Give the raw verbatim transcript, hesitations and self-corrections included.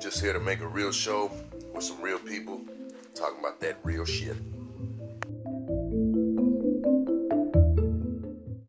Just here to make a real show with some real people talking about that real shit.